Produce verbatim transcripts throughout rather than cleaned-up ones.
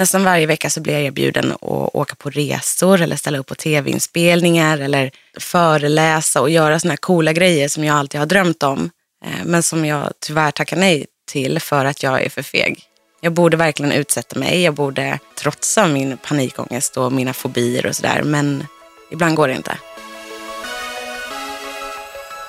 nästan varje vecka så blir jag erbjuden att åka på resor eller ställa upp på tv-inspelningar eller föreläsa och göra såna här coola grejer som jag alltid har drömt om, men som jag tyvärr tackar nej till för att jag är för feg. Jag borde verkligen utsätta mig, jag borde trotsa min panikångest och mina fobier och sådär, men ibland går det inte.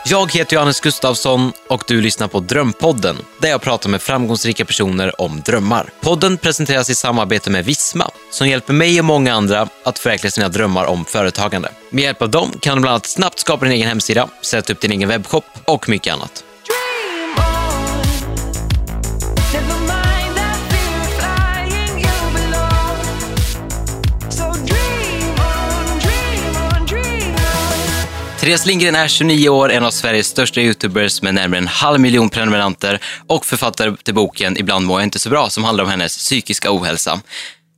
Jag heter Johannes Gustafsson och du lyssnar på Drömpodden, där jag pratar med framgångsrika personer om drömmar. Podden presenteras i samarbete med Visma, som hjälper mig och många andra att förverkliga sina drömmar om företagande. Med hjälp av dem kan du bland annat snabbt skapa din egen hemsida, sätta upp din egen webbshop och mycket annat. Therese Lindgren är tjugonio år, en av Sveriges största youtubers med närmare en halv miljon prenumeranter och författare till boken Ibland mår jag inte så bra, som handlar om hennes psykiska ohälsa.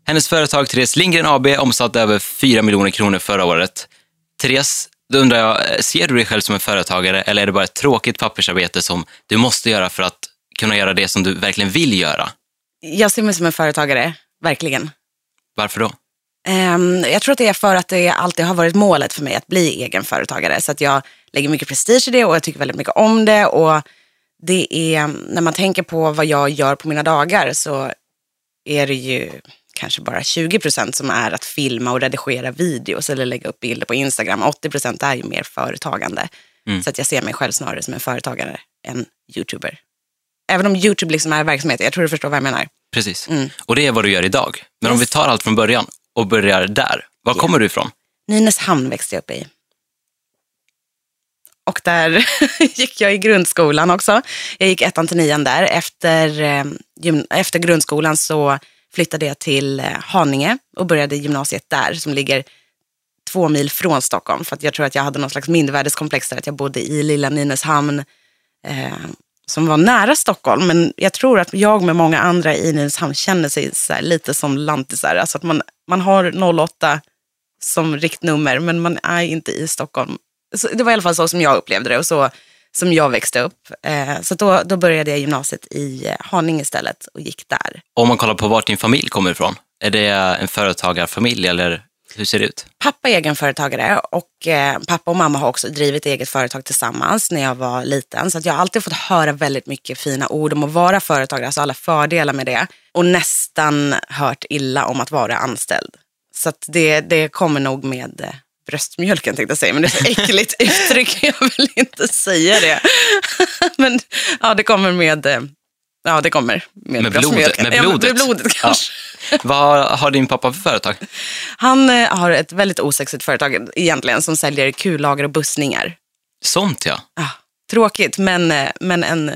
Hennes företag Therese Lindgren A B omsatte över fyra miljoner kronor förra året. Therese, då undrar jag, ser du dig själv som en företagare eller är det bara ett tråkigt pappersarbete som du måste göra för att kunna göra det som du verkligen vill göra? Jag ser mig som en företagare, verkligen. Varför då? Jag tror att det är för att det alltid har varit målet för mig att bli egen företagare, så att jag lägger mycket prestige i det och jag tycker väldigt mycket om det, och det är, när man tänker på vad jag gör på mina dagar så är det ju kanske bara tjugo procent som är att filma och redigera videos eller lägga upp bilder på Instagram. åttio procent är ju mer företagande, mm. så att jag ser mig själv snarare som en företagare än youtuber. Även om YouTube liksom är verksamhet, jag tror du förstår vad jag menar. Precis, mm. och det är vad du gör idag. Men om vi tar allt från början och börjar där. Var kommer du ifrån? Nynäshamn växte jag upp i. Och där gick jag i grundskolan också. Jag gick ettan till nian där. Efter, efter grundskolan så flyttade jag till Haninge och började gymnasiet där, som ligger två mil från Stockholm. För att jag tror att jag hade någon slags mindervärdeskomplex där, att jag bodde i lilla Nynäshamn eh, som var nära Stockholm, men jag tror att jag med många andra i Nynäshamn känner sig så här, lite som lantisar. Alltså att man, man har noll åtta som riktnummer, men man är inte i Stockholm. Så det var i alla fall så som jag upplevde det och så som jag växte upp. Eh, så då, då började jag gymnasiet i Haninge istället och gick där. Om man kollar på vart din familj kommer ifrån, är det en företagarfamilj eller hur ser det ut? Pappa är egenföretagare och eh, pappa och mamma har också drivit eget företag tillsammans när jag var liten. Så att jag har alltid fått höra väldigt mycket fina ord om att vara företagare, alltså alla fördelar med det. Och nästan hört illa om att vara anställd. Så att det, det kommer nog med eh, bröstmjölken tänkte jag säga, men det är så äckligt uttryck, jag vill inte säga det. men ja, det kommer med... Eh, Ja, det kommer. Med, med blodet. Med blodet. Ja, med blodet kanske. Ja. Vad har din pappa för företag? Han eh, har ett väldigt osexigt företag egentligen som säljer kullager och bussningar. Sånt, ja. Ah, tråkigt, men, men en,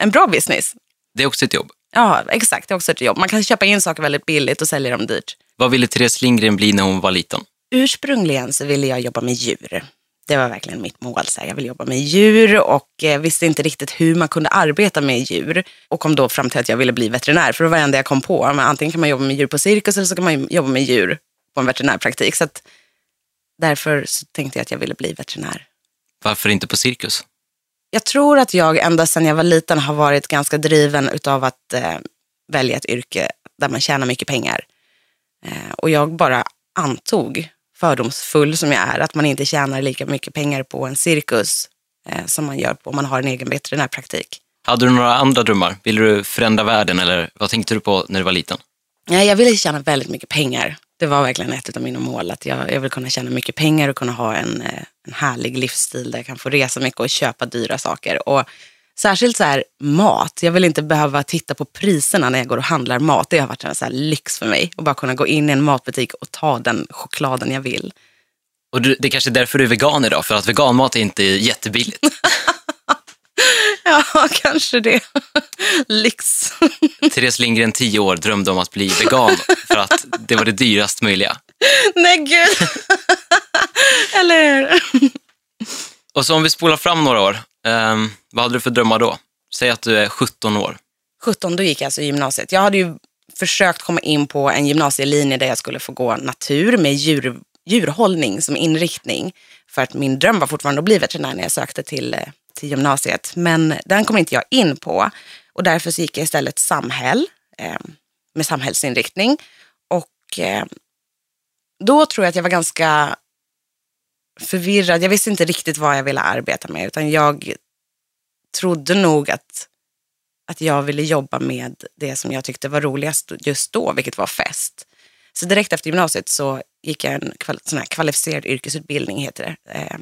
en bra business. Det är också ett jobb. Ja, exakt. Det är också ett jobb. Man kan köpa in saker väldigt billigt och sälja dem dyrt. Vad ville Therese Lindgren bli när hon var liten? Ursprungligen så ville jag jobba med djur. Det var verkligen mitt mål. Så jag ville jobba med djur och visste inte riktigt hur man kunde arbeta med djur. Och kom då fram till att jag ville bli veterinär. För det var det enda jag kom på. Men antingen kan man jobba med djur på cirkus eller så kan man jobba med djur på en veterinärpraktik. Så att därför så tänkte jag att jag ville bli veterinär. Varför inte på cirkus? Jag tror att jag ända sedan jag var liten har varit ganska driven utav att eh, välja ett yrke där man tjänar mycket pengar. Eh, och jag bara antog, fördomsfull som jag är, att man inte tjänar lika mycket pengar på en cirkus eh, som man gör på om man har en egen veterinärpraktik. Hade du några andra drömmar? Ville du förändra världen eller vad tänkte du på när du var liten? Ja, jag ville tjäna väldigt mycket pengar. Det var verkligen ett av mina mål, att jag, jag ville kunna tjäna mycket pengar och kunna ha en, en härlig livsstil där jag kan få resa mycket och köpa dyra saker. Och särskilt så här mat. Jag vill inte behöva titta på priserna när jag går och handlar mat. Det har varit en så här lyx för mig. Och bara kunna gå in i en matbutik och ta den chokladen jag vill. Och du, det är kanske därför du är vegan idag. För att veganmat är inte jättebilligt. Ja, kanske det. Lyx. Therese Lindgren, tio år, drömde om att bli vegan. För att det var det dyrast möjliga. Nej, gud. Eller och så om vi spolar fram några år. Um, vad hade du för drömmar då? Säg att du är sjutton år. sjutton, då gick jag alltså i gymnasiet. Jag hade ju försökt komma in på en gymnasielinje där jag skulle få gå natur med djur, djurhållning som inriktning. För att min dröm var fortfarande att bli veterinär när jag sökte till, till gymnasiet. Men den kom inte jag in på. Och därför så gick jag istället samhäll eh, med samhällsinriktning. Och eh, då tror jag att jag var ganska förvirrad. Jag visste inte riktigt vad jag ville arbeta med, utan jag trodde nog att, att jag ville jobba med det som jag tyckte var roligast just då, vilket var fest. Så direkt efter gymnasiet så gick jag en kval- sån här kvalificerad yrkesutbildning, heter det, eh,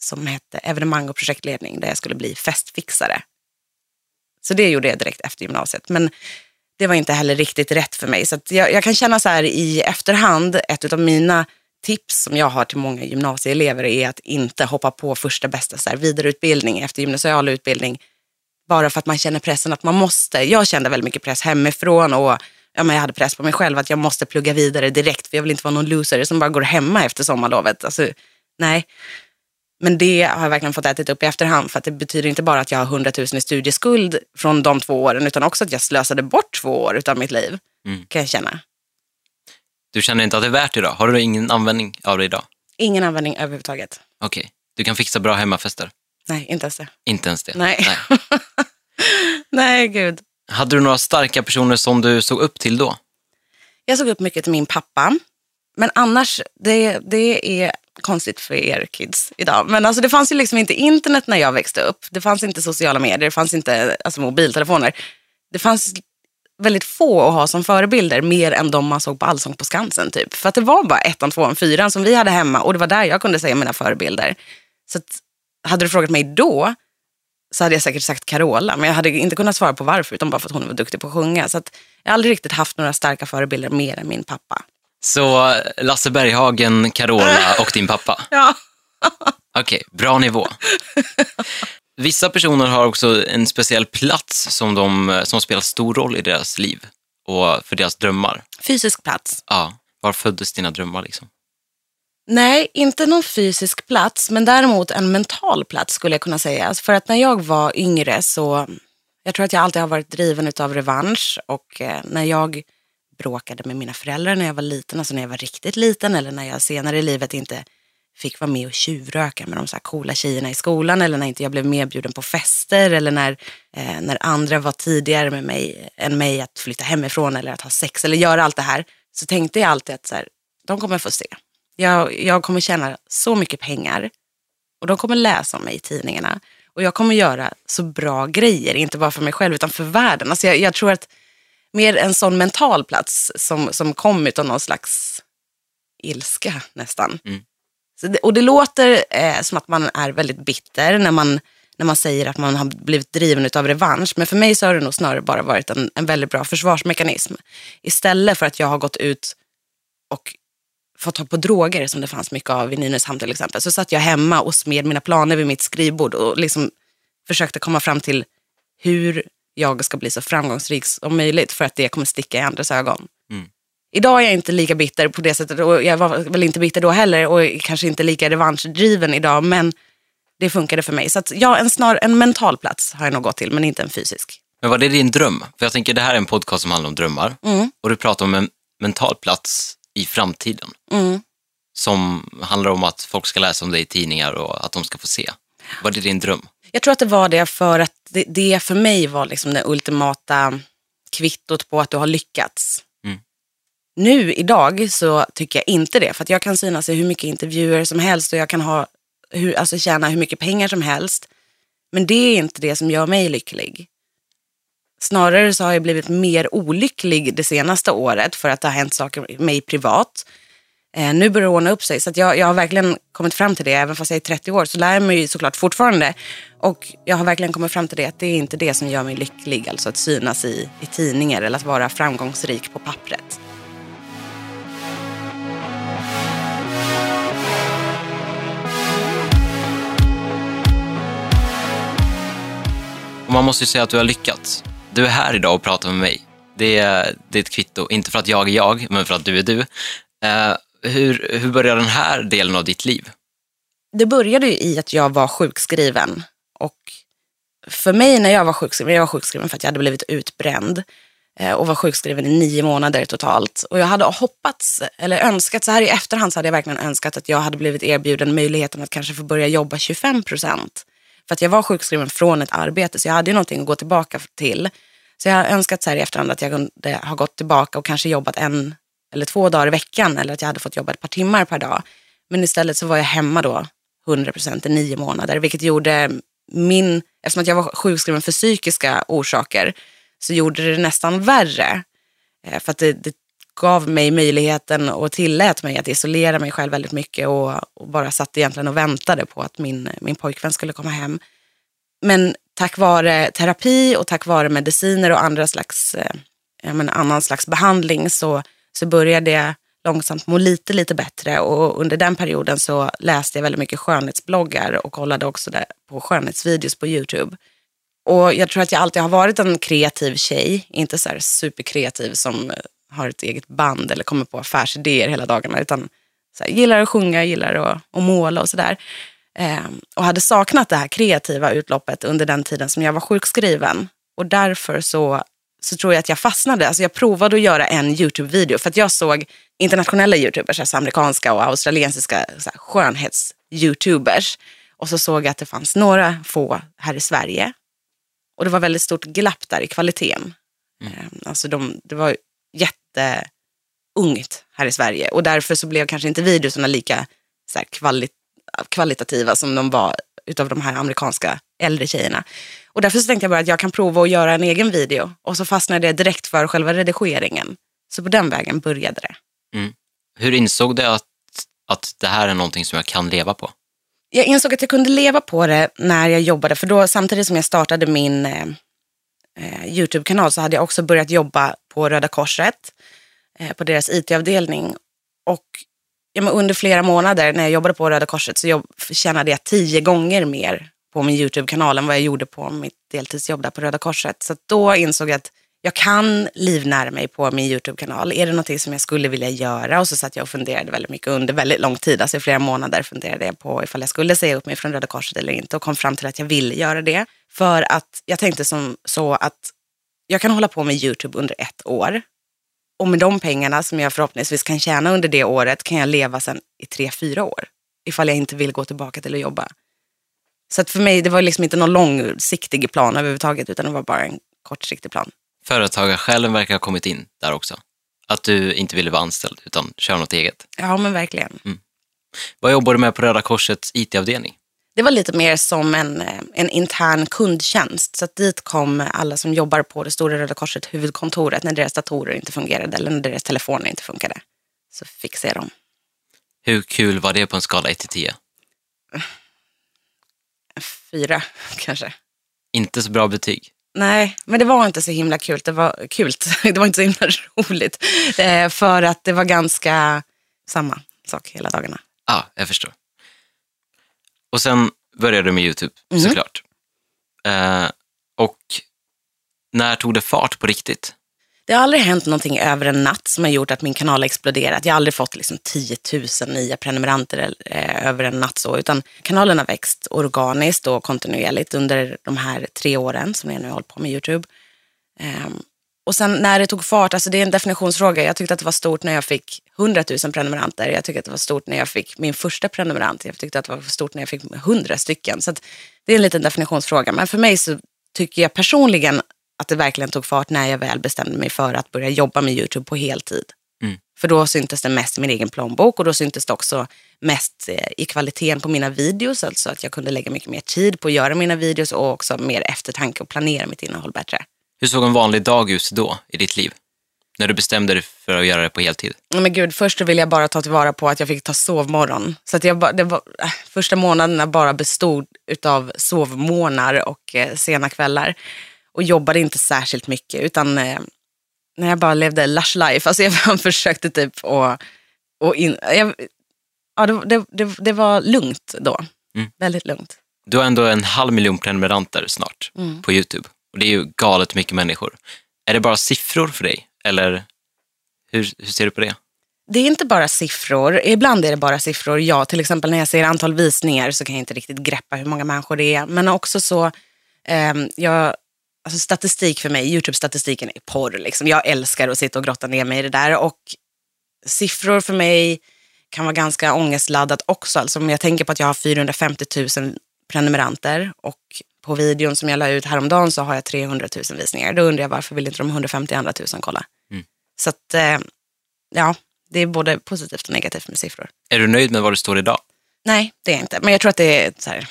som hette evenemang och projektledning, där jag skulle bli festfixare. Så det gjorde jag direkt efter gymnasiet, men det var inte heller riktigt rätt för mig. Så att jag, jag kan känna så här i efterhand, ett av mina tips som jag har till många gymnasieelever är att inte hoppa på första bästa så här vidareutbildning efter gymnasial utbildning, bara för att man känner pressen att man måste. Jag kände väldigt mycket press hemifrån, och ja, men jag hade press på mig själv att jag måste plugga vidare direkt, för jag vill inte vara någon loser som bara går hemma efter sommarlovet. Alltså, nej. Men det har jag verkligen fått ätit upp i efterhand, för att det betyder inte bara att jag har hundratusen i studieskuld från de två åren, utan också att jag slösade bort två år utav mitt liv, mm. kan jag känna. Du känner inte att det är värt idag? Har du ingen användning av det idag? Ingen användning överhuvudtaget. Okej, okay. Du kan fixa bra hemmafester? Nej, inte ens det. Inte ens det? Nej. Nej, Nej gud. Hade du några starka personer som du såg upp till då? Jag såg upp mycket till min pappa. Men annars, det, det är konstigt för er kids idag. Men alltså, det fanns ju liksom inte internet när jag växte upp. Det fanns inte sociala medier, det fanns inte alltså, mobiltelefoner. Det fanns väldigt få att ha som förebilder, mer än de man såg på Allsång på Skansen typ. För att det var bara ettan, tvåan, fyran som vi hade hemma, och det var där jag kunde säga mina förebilder. Så att, hade du frågat mig då så hade jag säkert sagt Carola, men jag hade inte kunnat svara på varför, utan bara för att hon var duktig på att sjunga. Så att jag har aldrig riktigt haft några starka förebilder mer än min pappa. Så Lasse Berghagen, Carola och din pappa? Ja. Okej, bra nivå. Vissa personer har också en speciell plats som, de, som spelar stor roll i deras liv och för deras drömmar. Fysisk plats? Ja. Var föddes dina drömmar liksom? Nej, inte någon fysisk plats, men däremot en mental plats skulle jag kunna säga. För att när jag var yngre så, jag tror att jag alltid har varit driven av revansch, och när jag bråkade med mina föräldrar när jag var liten, alltså när jag var riktigt liten, eller när jag senare i livet inte fick vara med och tjuvröka med de så här coola tjejerna i skolan, eller när inte jag blev medbjuden på fester, eller när, eh, när andra var tidigare med mig än mig att flytta hemifrån eller att ha sex eller göra allt det här, så tänkte jag alltid att så här, de kommer få se. Jag, jag kommer tjäna så mycket pengar och de kommer läsa om mig i tidningarna, och jag kommer göra så bra grejer, inte bara för mig själv utan för världen. Alltså jag, jag tror att mer en sån mental plats som, som kom ut av någon slags ilska nästan. Mm. Så det, och det låter eh, som att man är väldigt bitter när man, när man säger att man har blivit driven av revansch. Men för mig så har det nog snarare bara varit en, en väldigt bra försvarsmekanism. Istället för att jag har gått ut och fått ta på droger som det fanns mycket av i Nynäshamn till exempel. Så satt jag hemma och smed mina planer vid mitt skrivbord och liksom försökte komma fram till hur jag ska bli så framgångsrik som möjligt, för att det kommer sticka i andras ögon. Mm. Idag är jag inte lika bitter på det sättet, och jag var väl inte bitter då heller, och kanske inte lika revanschdriven idag, men det funkade för mig. Så att ja, en snar en mental plats har jag nog gått till, men inte en fysisk. Men var det din dröm? För jag tänker, det här är en podcast som handlar om drömmar, mm. och du pratar om en mental plats i framtiden, mm. som handlar om att folk ska läsa om dig i tidningar och att de ska få se. Var det din dröm? Jag tror att det var det, för att det, det för mig var liksom det ultimata kvittot på att du har lyckats. Mm. Nu idag så tycker jag inte det, för att jag kan synas i hur mycket intervjuer som helst, och jag kan ha, hur, alltså tjäna hur mycket pengar som helst. Men det är inte det som gör mig lycklig. Snarare så har jag blivit mer olycklig det senaste året för att det har hänt saker med mig privat. Eh, nu börjar det ordna upp sig, så att jag, jag har verkligen kommit fram till det, även fast jag är trettio år så lär jag mig såklart fortfarande, och jag har verkligen kommit fram till det att det är inte det som gör mig lycklig, alltså att synas i, i tidningar eller att vara framgångsrik på pappret. Och man måste ju säga att du har lyckats. Du är här idag och pratar med mig. Det är, det är ett kvitto, inte för att jag är jag, men för att du är du. Uh, hur, hur började den här delen av ditt liv? Det började ju i att jag var sjukskriven, och för mig när jag var sjukskriven, jag var sjukskriven för att jag hade blivit utbränd eh, och var sjukskriven i nio månader totalt, och jag hade hoppats eller önskat, så här i efterhand så hade jag verkligen önskat att jag hade blivit erbjuden möjligheten att kanske få börja jobba tjugofem procent, för att jag var sjukskriven från ett arbete, så jag hade ju någonting att gå tillbaka till. Så jag har önskat så här i efterhand att jag kunde ha gått tillbaka och kanske jobbat en eller två dagar i veckan, eller att jag hade fått jobba ett par timmar per dag. Men istället så var jag hemma då hundra procent i nio månader, vilket gjorde min, eftersom att jag var sjukskriven för psykiska orsaker, så gjorde det nästan värre. För att det, det gav mig möjligheten och tillät mig att isolera mig själv väldigt mycket och, och bara satt egentligen och väntade på att min, min pojkvän skulle komma hem. Men tack vare terapi och tack vare mediciner och andra slags, jag menar, annan slags behandling så, så började jag långsamt må lite, lite bättre. Och under den perioden så läste jag väldigt mycket skönhetsbloggar och kollade också där på skönhetsvideos på YouTube. Och jag tror att jag alltid har varit en kreativ tjej, inte så här superkreativ som har ett eget band eller kommer på affärsidéer hela dagarna, utan så här, gillar att sjunga, gillar att, att måla och sådär. Ehm, och hade saknat det här kreativa utloppet under den tiden som jag var sjukskriven. Och därför så, så tror jag att jag fastnade. Alltså jag provade att göra en YouTube-video för att jag såg internationella YouTubers, alltså amerikanska och australiensiska så här, skönhets-YouTubers. Och så såg jag att det fanns några få här i Sverige. Och det var väldigt stort glapp där i kvaliteten. Mm. Ehm, alltså de, det var jätteungt här i Sverige. Och därför så blev kanske inte videorna lika så här, kvalit- kvalitativa som de var utav de här amerikanska äldre tjejerna. Och därför så tänkte jag bara att jag kan prova att göra en egen video. Och så fastnade jag direkt för själva redigeringen. Så på den vägen började det. Mm. Hur insåg du att, att det här är någonting som jag kan leva på? Jag insåg att jag kunde leva på det när jag jobbade. För då samtidigt som jag startade min eh, YouTube-kanal så hade jag också börjat jobba på Röda Korset. Eh, på deras I T-avdelning. Och ja, men under flera månader när jag jobbade på Röda Korset så jag tjänade jag tio gånger mer på min YouTube-kanal än vad jag gjorde på mitt deltidsjobb där på Röda Korset. Så då insåg jag att jag kan livnära mig på min YouTube-kanal. Är det någonting som jag skulle vilja göra? Och så satt jag och funderade väldigt mycket under väldigt lång tid. Alltså i flera månader funderade jag på ifall jag skulle säga upp mig från Röda Korset eller inte. Och kom fram till att jag ville göra det. För att jag tänkte som så att jag kan hålla på med YouTube under ett år. Och med de pengarna som jag förhoppningsvis kan tjäna under det året kan jag leva sen i tre, fyra år. Ifall jag inte vill gå tillbaka till att jobba. Så att för mig, det var liksom inte någon långsiktig plan överhuvudtaget, utan det var bara en kortsiktig plan. Företagarsjälen verkar ha kommit in där också. Att du inte ville vara anställd utan köra något eget. Ja, men verkligen. Mm. Vad jobbade du med på Röda Korsets I T-avdelning? Det var lite mer som en, en intern kundtjänst. Så att dit kom alla som jobbar på det stora Röda Korset huvudkontoret när deras datorer inte fungerade eller när deras telefoner inte funkade. Så fixade jag dem. Hur kul var det på en skala ett till tio? Fyra, kanske. Inte så bra betyg? Nej, men det var inte så himla kul. Det var kul. Det var inte så himla roligt. För att det var ganska samma sak hela dagarna. Ja, ah, jag förstår. Och sen började du med YouTube, mm. såklart. Eh, och när tog det fart på riktigt? Det har aldrig hänt någonting över en natt som har gjort att min kanal har exploderat. Jag har aldrig fått liksom tio tusen nya prenumeranter eh, över en natt så. Utan kanalen har växt organiskt och kontinuerligt under de här tre åren som jag nu har hållit på med YouTube. Eh, och sen när det tog fart, alltså det är en definitionsfråga. Jag tyckte att det var stort när jag fick hundratusen prenumeranter. Jag tyckte att det var stort när jag fick min första prenumerant. Jag tyckte att det var stort när jag fick hundra stycken. Så att det är en liten definitionsfråga. Men för mig så tycker jag personligen att det verkligen tog fart när jag väl bestämde mig för att börja jobba med YouTube på heltid. Mm. För då syntes det mest i min egen plånbok och då syntes det också mest i kvaliteten på mina videos. Alltså att jag kunde lägga mycket mer tid på att göra mina videos och också mer eftertanke och planera mitt innehåll bättre. Hur såg en vanlig dag ut då i ditt liv? När du bestämde dig för att göra det på heltid? Men gud, först ville jag bara ta tillvara på att jag fick ta sovmorgon. Så att jag bara, det var, första månaderna bara bestod av sovmorgnar och eh, sena kvällar. Och jobbade inte särskilt mycket, utan eh, när jag bara levde lush life. Alltså jag försökte typ och, och in, jag, ja, det, det, det var lugnt då. Mm. Väldigt lugnt. Du har ändå en halv miljon prenumeranter snart mm. på YouTube. Och det är ju galet mycket människor. Är det bara siffror för dig? Eller hur, hur ser du på det? Det är inte bara siffror. Ibland är det bara siffror. Ja, till exempel när jag ser antal visningar så kan jag inte riktigt greppa hur många människor det är. Men också så, eh, jag... Alltså statistik för mig, YouTube-statistiken är porr liksom. Jag älskar att sitta och grotta ner mig i det där, och siffror för mig kan vara ganska ångestladdat också. Alltså om jag tänker på att jag har fyrahundrafemtio tusen prenumeranter och på videon som jag la ut häromdagen så har jag trehundratusen visningar. Då undrar jag varför vill inte de hundrafemtio andra tusen kolla? Mm. Så att eh, ja, det är både positivt och negativt med siffror. Är du nöjd med vad du står idag? Nej, det är jag inte. Men jag tror att det är så här,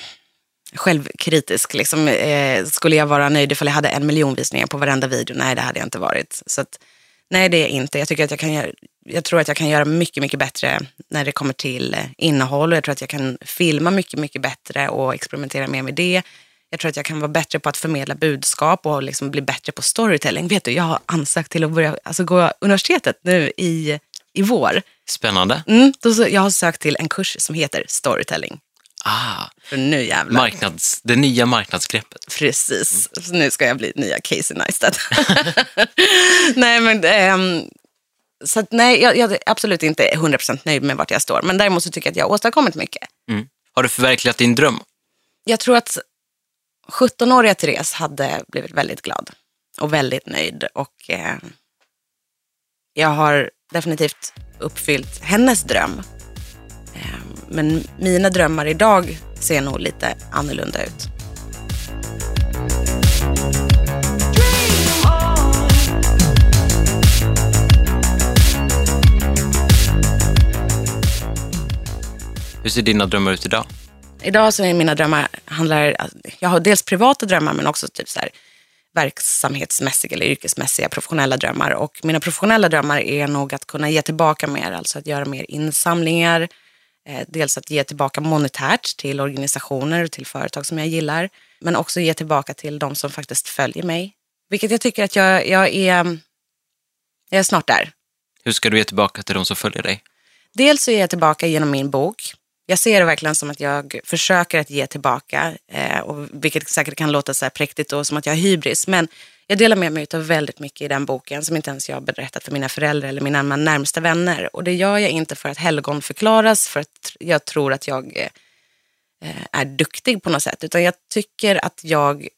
självkritisk. Liksom, eh, skulle jag vara nöjd ifall jag hade en miljon visningar på varenda video? Nej, det hade jag inte varit. Så att, nej, det är jag inte. Jag, tycker att jag, kan göra, jag tror att jag kan göra mycket, mycket bättre när det kommer till innehåll. Och jag tror att jag kan filma mycket, mycket bättre och experimentera mer med det. Jag tror att jag kan vara bättre på att förmedla budskap och liksom bli bättre på storytelling. Vet du, jag har ansökt till att börja alltså gå universitetet nu i, i vår. Spännande. Mm, då så, jag har sökt till en kurs som heter storytelling. Ah, för nu jävlar. Marknads, det nya marknadsgreppet. Precis, så nu ska jag bli nya Casey Neistat. Nej, men ähm, så att, nej, jag, jag är absolut inte hundra procent nöjd med vart jag står. Men däremot så tycker jag att jag har åstadkommit mycket. Mm. Har du förverkligat din dröm? Jag tror att sjuttonåriga Therese hade blivit väldigt glad och väldigt nöjd. Och eh, jag har definitivt uppfyllt hennes dröm. Eh, men mina drömmar idag ser nog lite annorlunda ut. Hur ser dina drömmar ut idag? Idag så är mina drömmar handlar, jag har dels privata drömmar men också typ så här verksamhetsmässiga eller yrkesmässiga professionella drömmar. Och mina professionella drömmar är nog att kunna ge tillbaka mer, alltså att göra mer insamlingar. Eh, dels att ge tillbaka monetärt till organisationer och till företag som jag gillar. Men också ge tillbaka till de som faktiskt följer mig. Vilket jag tycker att jag, jag, är, jag är snart där. Hur ska du ge tillbaka till de som följer dig? Dels så ger jag tillbaka genom min bok. Jag ser det verkligen som att jag försöker att ge tillbaka, eh, och vilket säkert kan låta så här präktigt och som att jag har hybris. Men jag delar med mig av väldigt mycket i den boken som inte ens jag har berättat för mina föräldrar eller mina närmsta vänner. Och det gör jag inte för att helgon förklaras, för att jag tror att jag eh, är duktig på något sätt. Utan jag tycker att jag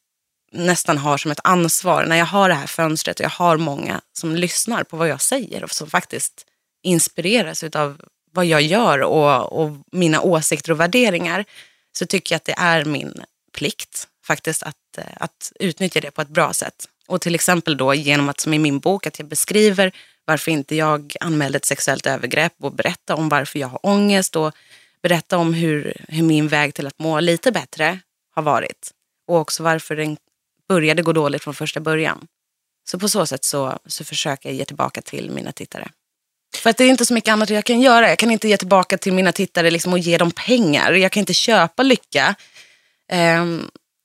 nästan har som ett ansvar när jag har det här fönstret och jag har många som lyssnar på vad jag säger och som faktiskt inspireras utav vad jag gör och, och mina åsikter och värderingar, så tycker jag att det är min plikt faktiskt att, att utnyttja det på ett bra sätt. Och till exempel då genom att, som i min bok, att jag beskriver varför inte jag anmälde ett sexuellt övergrepp och berätta om varför jag har ångest och berätta om hur, hur min väg till att må lite bättre har varit. Och också varför den började gå dåligt från första början. Så på så sätt så, så försöker jag ge tillbaka till mina tittare. För att det är inte så mycket annat jag kan göra. Jag kan inte ge tillbaka till mina tittare liksom och ge dem pengar. Jag kan inte köpa lycka.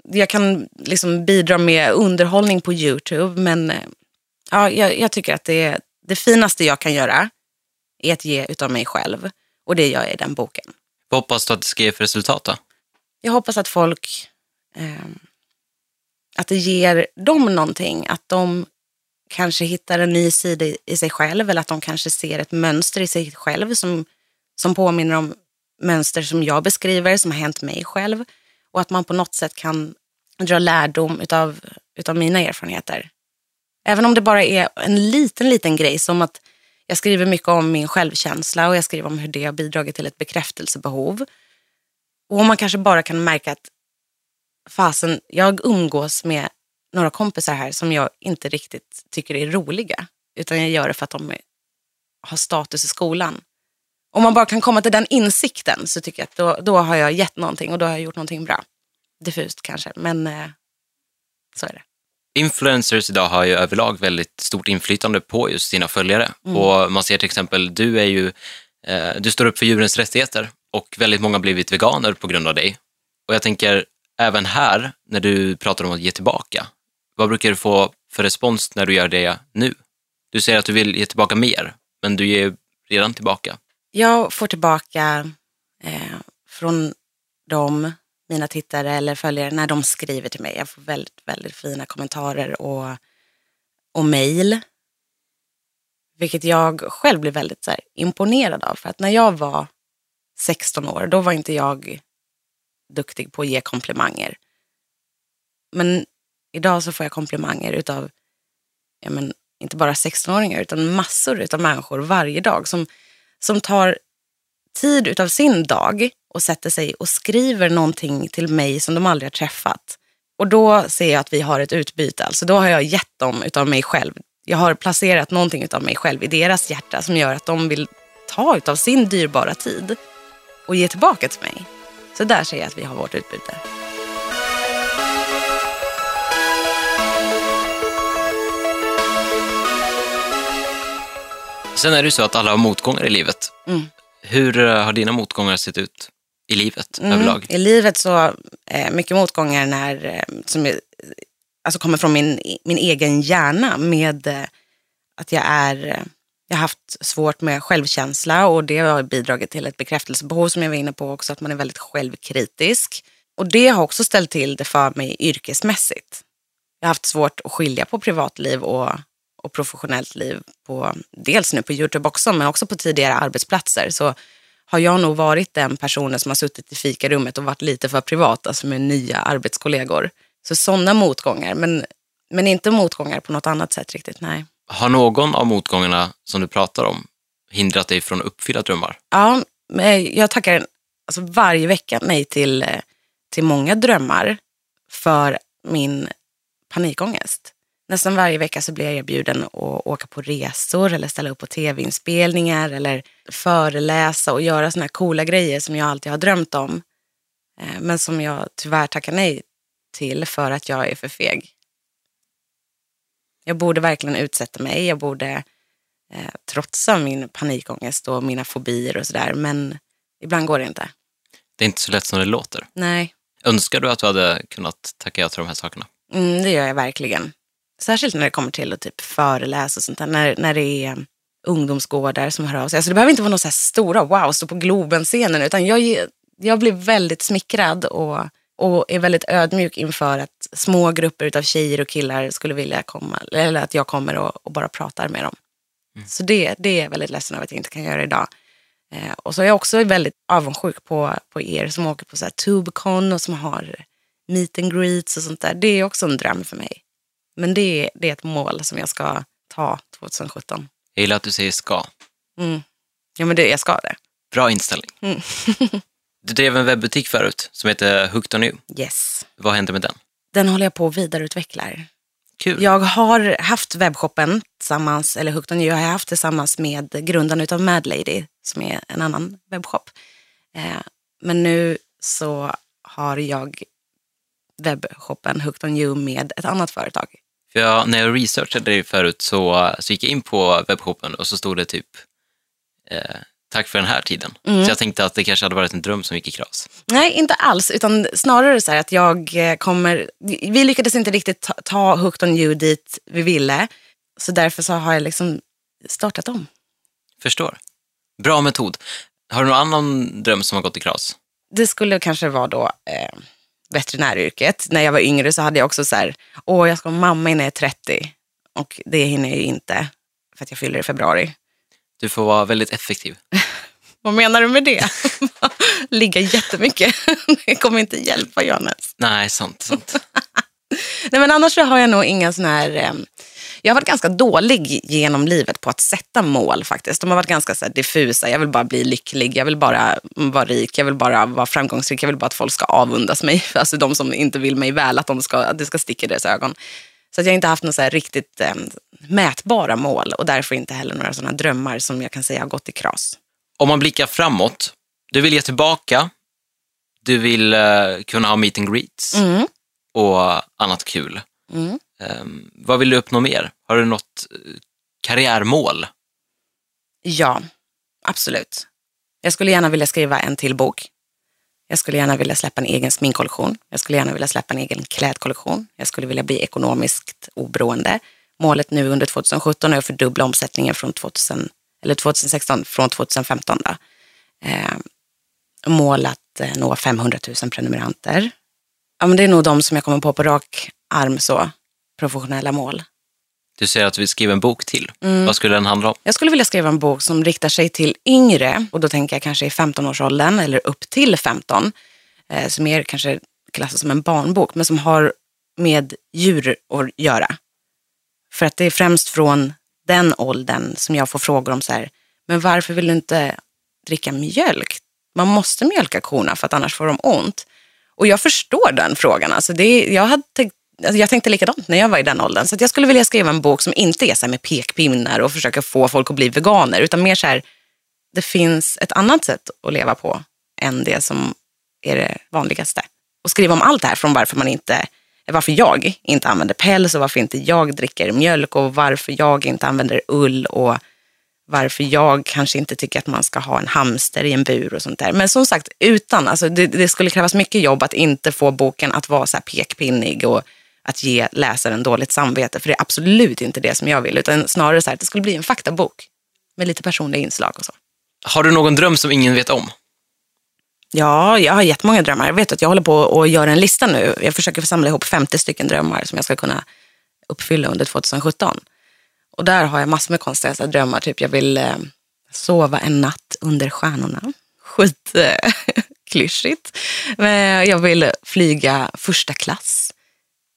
Jag kan liksom bidra med underhållning på YouTube. Men ja, jag, jag tycker att det, det finaste jag kan göra är att ge utav mig själv. Och det gör jag i den boken. Vad hoppas du att det ska ge för resultat då? Jag hoppas att folk... Eh, att det ger dem någonting. Att de... kanske hittar en ny sida i sig själv, eller att de kanske ser ett mönster i sig själv som, som påminner om mönster som jag beskriver, som har hänt mig själv, och att man på något sätt kan dra lärdom utav, utav mina erfarenheter. Även om det bara är en liten, liten grej, som att jag skriver mycket om min självkänsla och jag skriver om hur det har bidragit till ett bekräftelsebehov. Och man kanske bara kan märka att fasen, jag umgås med några kompisar här som jag inte riktigt tycker är roliga. Utan jag gör det för att de har status i skolan. Om man bara kan komma till den insikten, så tycker jag att då, då har jag gett någonting. Och då har jag gjort någonting bra. Diffust kanske, men eh, så är det. Influencers idag har ju överlag väldigt stort inflytande på just sina följare. Mm. Och man ser till exempel, du är ju eh, du står upp för djurens rättigheter. Och väldigt många har blivit veganer på grund av dig. Och jag tänker, även här, när du pratar om att ge tillbaka. Vad brukar du få för respons när du gör det nu? Du säger att du vill ge tillbaka mer, men du ger redan tillbaka. Jag får tillbaka eh, från dem, mina tittare eller följare, när de skriver till mig. Jag får väldigt, väldigt fina kommentarer och, och mejl. Vilket jag själv blir väldigt så här, imponerad av. För att när jag var sexton år, då var inte jag duktig på att ge komplimanger. Men... idag så får jag komplimanger utav, ja men, inte bara sexton-åringar utan massor utav människor varje dag som, som tar tid utav sin dag och sätter sig och skriver någonting till mig som de aldrig har träffat. Och då ser jag att vi har ett utbyte. Alltså då har jag gett dem utav mig själv. jag har placerat någonting av mig själv i deras hjärta som gör att de vill ta av sin dyrbara tid och ge tillbaka till mig. Så där säger jag att vi har vårt utbud där. Sen är det ju så att alla har motgångar i livet. Mm. Hur har dina motgångar sett ut i livet mm. överlag? I livet så eh, mycket motgångar när, eh, som är, alltså kommer från min, min egen hjärna med eh, att jag är... Jag har haft svårt med självkänsla och det har bidragit till ett bekräftelsebehov som jag var inne på också, att man är väldigt självkritisk. Och det har också ställt till det för mig yrkesmässigt. Jag har haft svårt att skilja på privatliv och, och professionellt liv, på, dels nu på YouTube också men också på tidigare arbetsplatser. Så har jag nog varit den personen som har suttit i fikarummet och varit lite för privat, alltså med nya arbetskollegor. Så sådana motgångar, men, men inte motgångar på något annat sätt riktigt, nej. Har någon av motgångarna som du pratar om hindrat dig från att uppfylla drömmar? Ja, jag tackar alltså varje vecka nej till, till många drömmar för min panikångest. Nästan varje vecka så blir jag erbjuden att åka på resor eller ställa upp på tv-inspelningar eller föreläsa och göra såna här coola grejer som jag alltid har drömt om. Men som jag tyvärr tackar nej till för att jag är för feg. Jag borde verkligen utsätta mig, jag borde eh, trotsa min panikångest och mina fobier och sådär, men ibland går det inte. Det är inte så lätt som det låter. Nej. Önskar du att du hade kunnat tacka ja till de här sakerna? Mm, det gör jag verkligen. Särskilt när det kommer till att typ föreläsa och sånt där, när, när det är ungdomsgårdar som hör av sig. Alltså det behöver inte vara några så här stora, wow, stå på Globen-scenen, utan jag, jag blir väldigt smickrad och... Och är väldigt ödmjuk inför att små grupper av tjejer och killar skulle vilja komma. Eller att jag kommer och, och bara pratar med dem. Mm. Så det, det är jag väldigt ledsen av att jag inte kan göra idag. Eh, och så är jag också väldigt avundsjuk på, på er som åker på så här TubeCon och som har meet and greets och sånt där. Det är också en dröm för mig. Men det, det är ett mål som jag ska ta tjugosjutton. Jag gillar att du säger ska. Mm. Ja, men det, jag ska det. Bra inställning. Mm. Du drev en webbutik förut som heter Hooked on U. Yes. Vad hände med den? Den håller jag på att vidareutvecklar. Kul. Jag har haft webbshoppen tillsammans, eller Hooked on U har jag haft tillsammans med grundaren av Madlady som är en annan webbshop. Eh, men nu så har jag webbshoppen Hooked on U med ett annat företag. För jag, när jag researchade det förut så, så gick jag in på webbshoppen och så stod det typ... Eh, Tack för den här tiden. Mm. Så jag tänkte att det kanske hade varit en dröm som gick i kras. Nej, inte alls. Utan snarare så här att jag kommer... Vi lyckades inte riktigt ta, ta Hooked on U dit vi ville. Så därför så har jag liksom startat om. Förstår. Bra metod. Har du någon annan dröm som har gått i kras? Det skulle kanske vara då eh, veterinäryrket. När jag var yngre så hade jag också så här... Åh, jag ska vara mamma innan jag är trettio. Och det hinner jag ju inte. För att jag fyller i februari. Du får vara väldigt effektiv. Vad menar du med det? Ligga jättemycket. Det kommer inte hjälpa, Johannes. Nej, sant, sant. Nej, men annars så har jag nog inga sån här... Eh, jag har varit ganska dålig genom livet på att sätta mål faktiskt. De har varit ganska så här diffusa. Jag vill bara bli lycklig. Jag vill bara vara rik. Jag vill bara vara framgångsrik. Jag vill bara att folk ska avundas mig. Alltså de som inte vill mig väl, att de ska, att det ska sticka i deras ögon. Så att jag inte haft några så här riktigt eh, mätbara mål och därför inte heller några sådana drömmar som jag kan säga har gått i kras. Om man blickar framåt, du vill ge tillbaka, du vill eh, kunna ha meet and greets mm. och annat kul. Mm. Eh, vad vill du uppnå mer? Har du något karriärmål? Ja, absolut. Jag skulle gärna vilja skriva en till bok. Jag skulle gärna vilja släppa en egen sminkkollektion. Jag skulle gärna vilja släppa en egen klädkollektion. Jag skulle vilja bli ekonomiskt oberoende. Målet nu under tjugosjutton är att fördubbla omsättningen från tjugohundra, eller tjugosexton från tjugofemton. Då. Eh, mål att eh, nå femhundratusen prenumeranter. Ja, men det är nog de som jag kommer på på rak arm så. Professionella mål. Du säger att du vill skriva en bok till. Mm. Vad skulle den handla om? Jag skulle vilja skriva en bok som riktar sig till yngre. Och då tänker jag kanske i femtonårsåldern eller upp till femton. Eh, som är kanske klassas som en barnbok. Men som har med djur att göra. För att det är främst från den åldern som jag får frågor om så här. Men varför vill du inte dricka mjölk? Man måste mjölka korna för att annars får de ont. Och jag förstår den frågan. Alltså det, jag hade tänkt alltså jag tänkte likadant när jag var i den åldern. Så att jag skulle vilja skriva en bok som inte är så här med pekpinnar och försöka få folk att bli veganer. Utan mer så här, det finns ett annat sätt att leva på än det som är det vanligaste. Och skriva om allt det här från varför man inte... varför jag inte använder päls och varför inte jag dricker mjölk och varför jag inte använder ull och varför jag kanske inte tycker att man ska ha en hamster i en bur och sånt där. Men som sagt, utan, alltså det, det skulle krävas mycket jobb att inte få boken att vara så här pekpinnig och att ge läsaren dåligt samvete, för det är absolut inte det som jag vill, utan snarare så här att det skulle bli en faktabok med lite personliga inslag och så. Har du någon dröm som ingen vet om? Ja, jag har jättemånga drömmar. Jag vet att jag håller på att göra en lista nu. Jag försöker samla ihop femtio stycken drömmar som jag ska kunna uppfylla under tjugosjutton. Och där har jag massor med konstiga drömmar. Typ jag vill eh, sova en natt under stjärnorna. Skit eh, klyschigt. Men jag vill flyga första klass.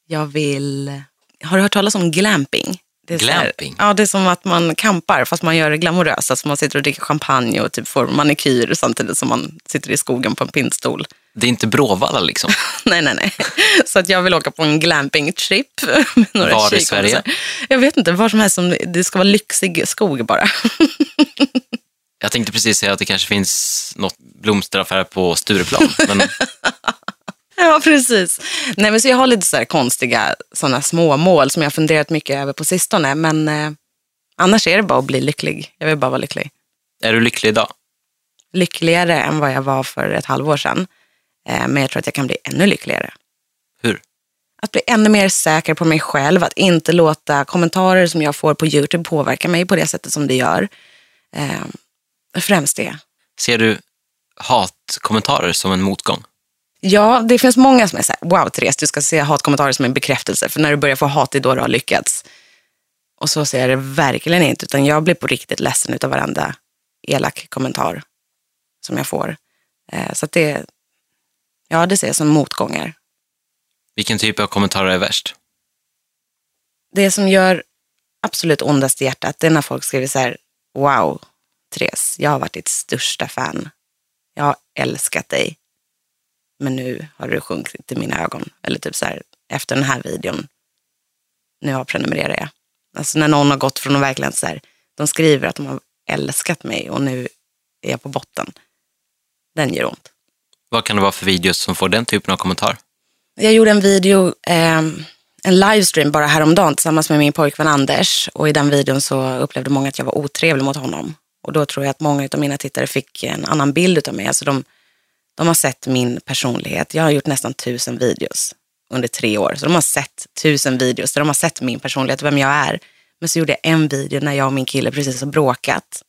Jag vill... Har du hört talas om glamping? Det är glamping? Här, ja, det är som att man kampar fast man gör det glamoröst. Alltså man sitter och dricker champagne och typ får manikyr samtidigt som man sitter i skogen på en pinnstol. Det är inte Bråvalla liksom? nej, nej, nej. Så att jag vill åka på en glamping-trip. Var i Sverige? Jag vet inte, var som helst. Som, det ska vara lyxig skog bara. Jag tänkte precis säga att det kanske finns något blomsteraffär på Stureplan. Men... Ja, precis. Nej, men så jag har lite så här konstiga sådana små mål som jag har funderat mycket över på sistone. Men eh, annars är det bara att bli lycklig. Jag vill bara vara lycklig. Är du lycklig idag? Lyckligare än vad jag var för ett halvår sedan. Eh, men jag tror att jag kan bli ännu lyckligare. Hur? Att bli ännu mer säker på mig själv. Att inte låta kommentarer som jag får på YouTube påverka mig på det sättet som det gör. Eh, främst det. Ser du hatkommentarer som en motgång? Ja, det finns många som är så här, wow Therese, du ska se hatkommentarer som en bekräftelse. För när du börjar få hat, det är då du har lyckats. Och så ser jag det verkligen inte. Utan jag blir på riktigt ledsen utav varenda elak kommentar som jag får. Så att det, ja det ser jag som motgångar. Vilken typ av kommentarer är värst? Det som gör absolut ondast i hjärtat, det är när folk skriver så här, wow Therese, jag har varit ditt största fan. Jag har älskat dig. Men nu har du sjunkit i mina ögon. Eller typ så här, efter den här videon. Nu har jag prenumererat jag. Alltså när någon har gått från och verkligen så här. De skriver att de har älskat mig och nu är jag på botten. Den gör ont. Vad kan det vara för videos som får den typen av kommentar? Jag gjorde en video, eh, en livestream bara häromdagen tillsammans med min pojkvän Anders. Och i den videon så upplevde många att jag var otrevlig mot honom. Och då tror jag att många av mina tittare fick en annan bild av mig. Alltså de... De har sett min personlighet. Jag har gjort nästan tusen videos under tre år. Så de har sett tusen videos. Så de har sett min personlighet och vem jag är. Men så gjorde jag en video när jag och min kille precis har bråkat.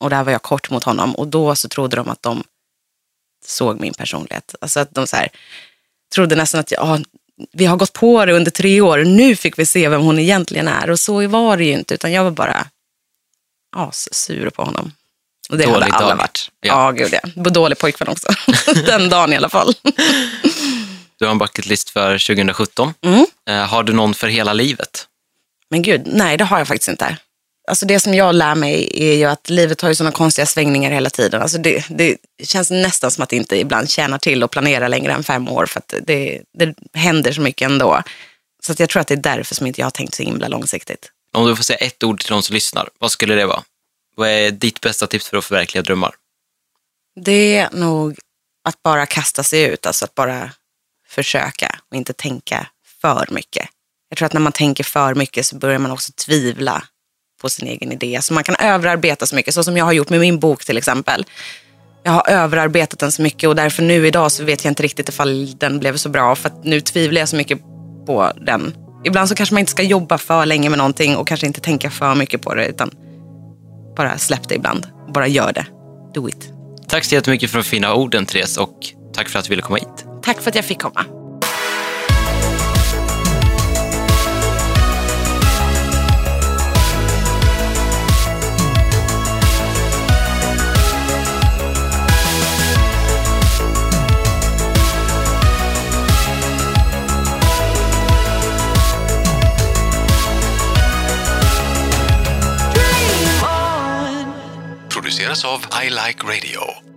Och där var jag kort mot honom. Och då så trodde de att de såg min personlighet. Alltså att de så här, trodde nästan att ja, vi har gått på det under tre år. Nu fick vi se vem hon egentligen är. Och så var det ju inte. Utan jag var bara assur på honom. Och det dålig hade alla dag. Varit. Ja, ah, gud ja. Dålig pojkvän också. Den dagen i alla fall. Du har en bucket list för tjugosjutton. Mm. Eh, har du någon för hela livet? Men gud, nej det har jag faktiskt inte. Alltså det som jag lär mig är ju att livet har ju sådana konstiga svängningar hela tiden. Alltså det, det känns nästan som att det inte ibland tjänar till att planera längre än fem år. För att det, det händer så mycket ändå. Så att jag tror att det är därför som inte jag har tänkt så himla långsiktigt. Om du får säga ett ord till någon som lyssnar, vad skulle det vara? Vad är ditt bästa tips för att förverkliga drömmar? Det är nog att bara kasta sig ut. Alltså att bara försöka och inte tänka för mycket. Jag tror att när man tänker för mycket så börjar man också tvivla på sin egen idé. Så man kan överarbeta så mycket. Så som jag har gjort med min bok till exempel. Jag har överarbetat den så mycket och därför nu idag så vet jag inte riktigt ifall den blev så bra. För att nu tvivlar jag så mycket på den. Ibland så kanske man inte ska jobba för länge med någonting och kanske inte tänka för mycket på det utan... Bara släpp det ibland. Bara gör det. Do it. Tack så jättemycket för de fina orden, Therese. Och tack för att du ville komma hit. Tack för att jag fick komma. Of I Like Radio.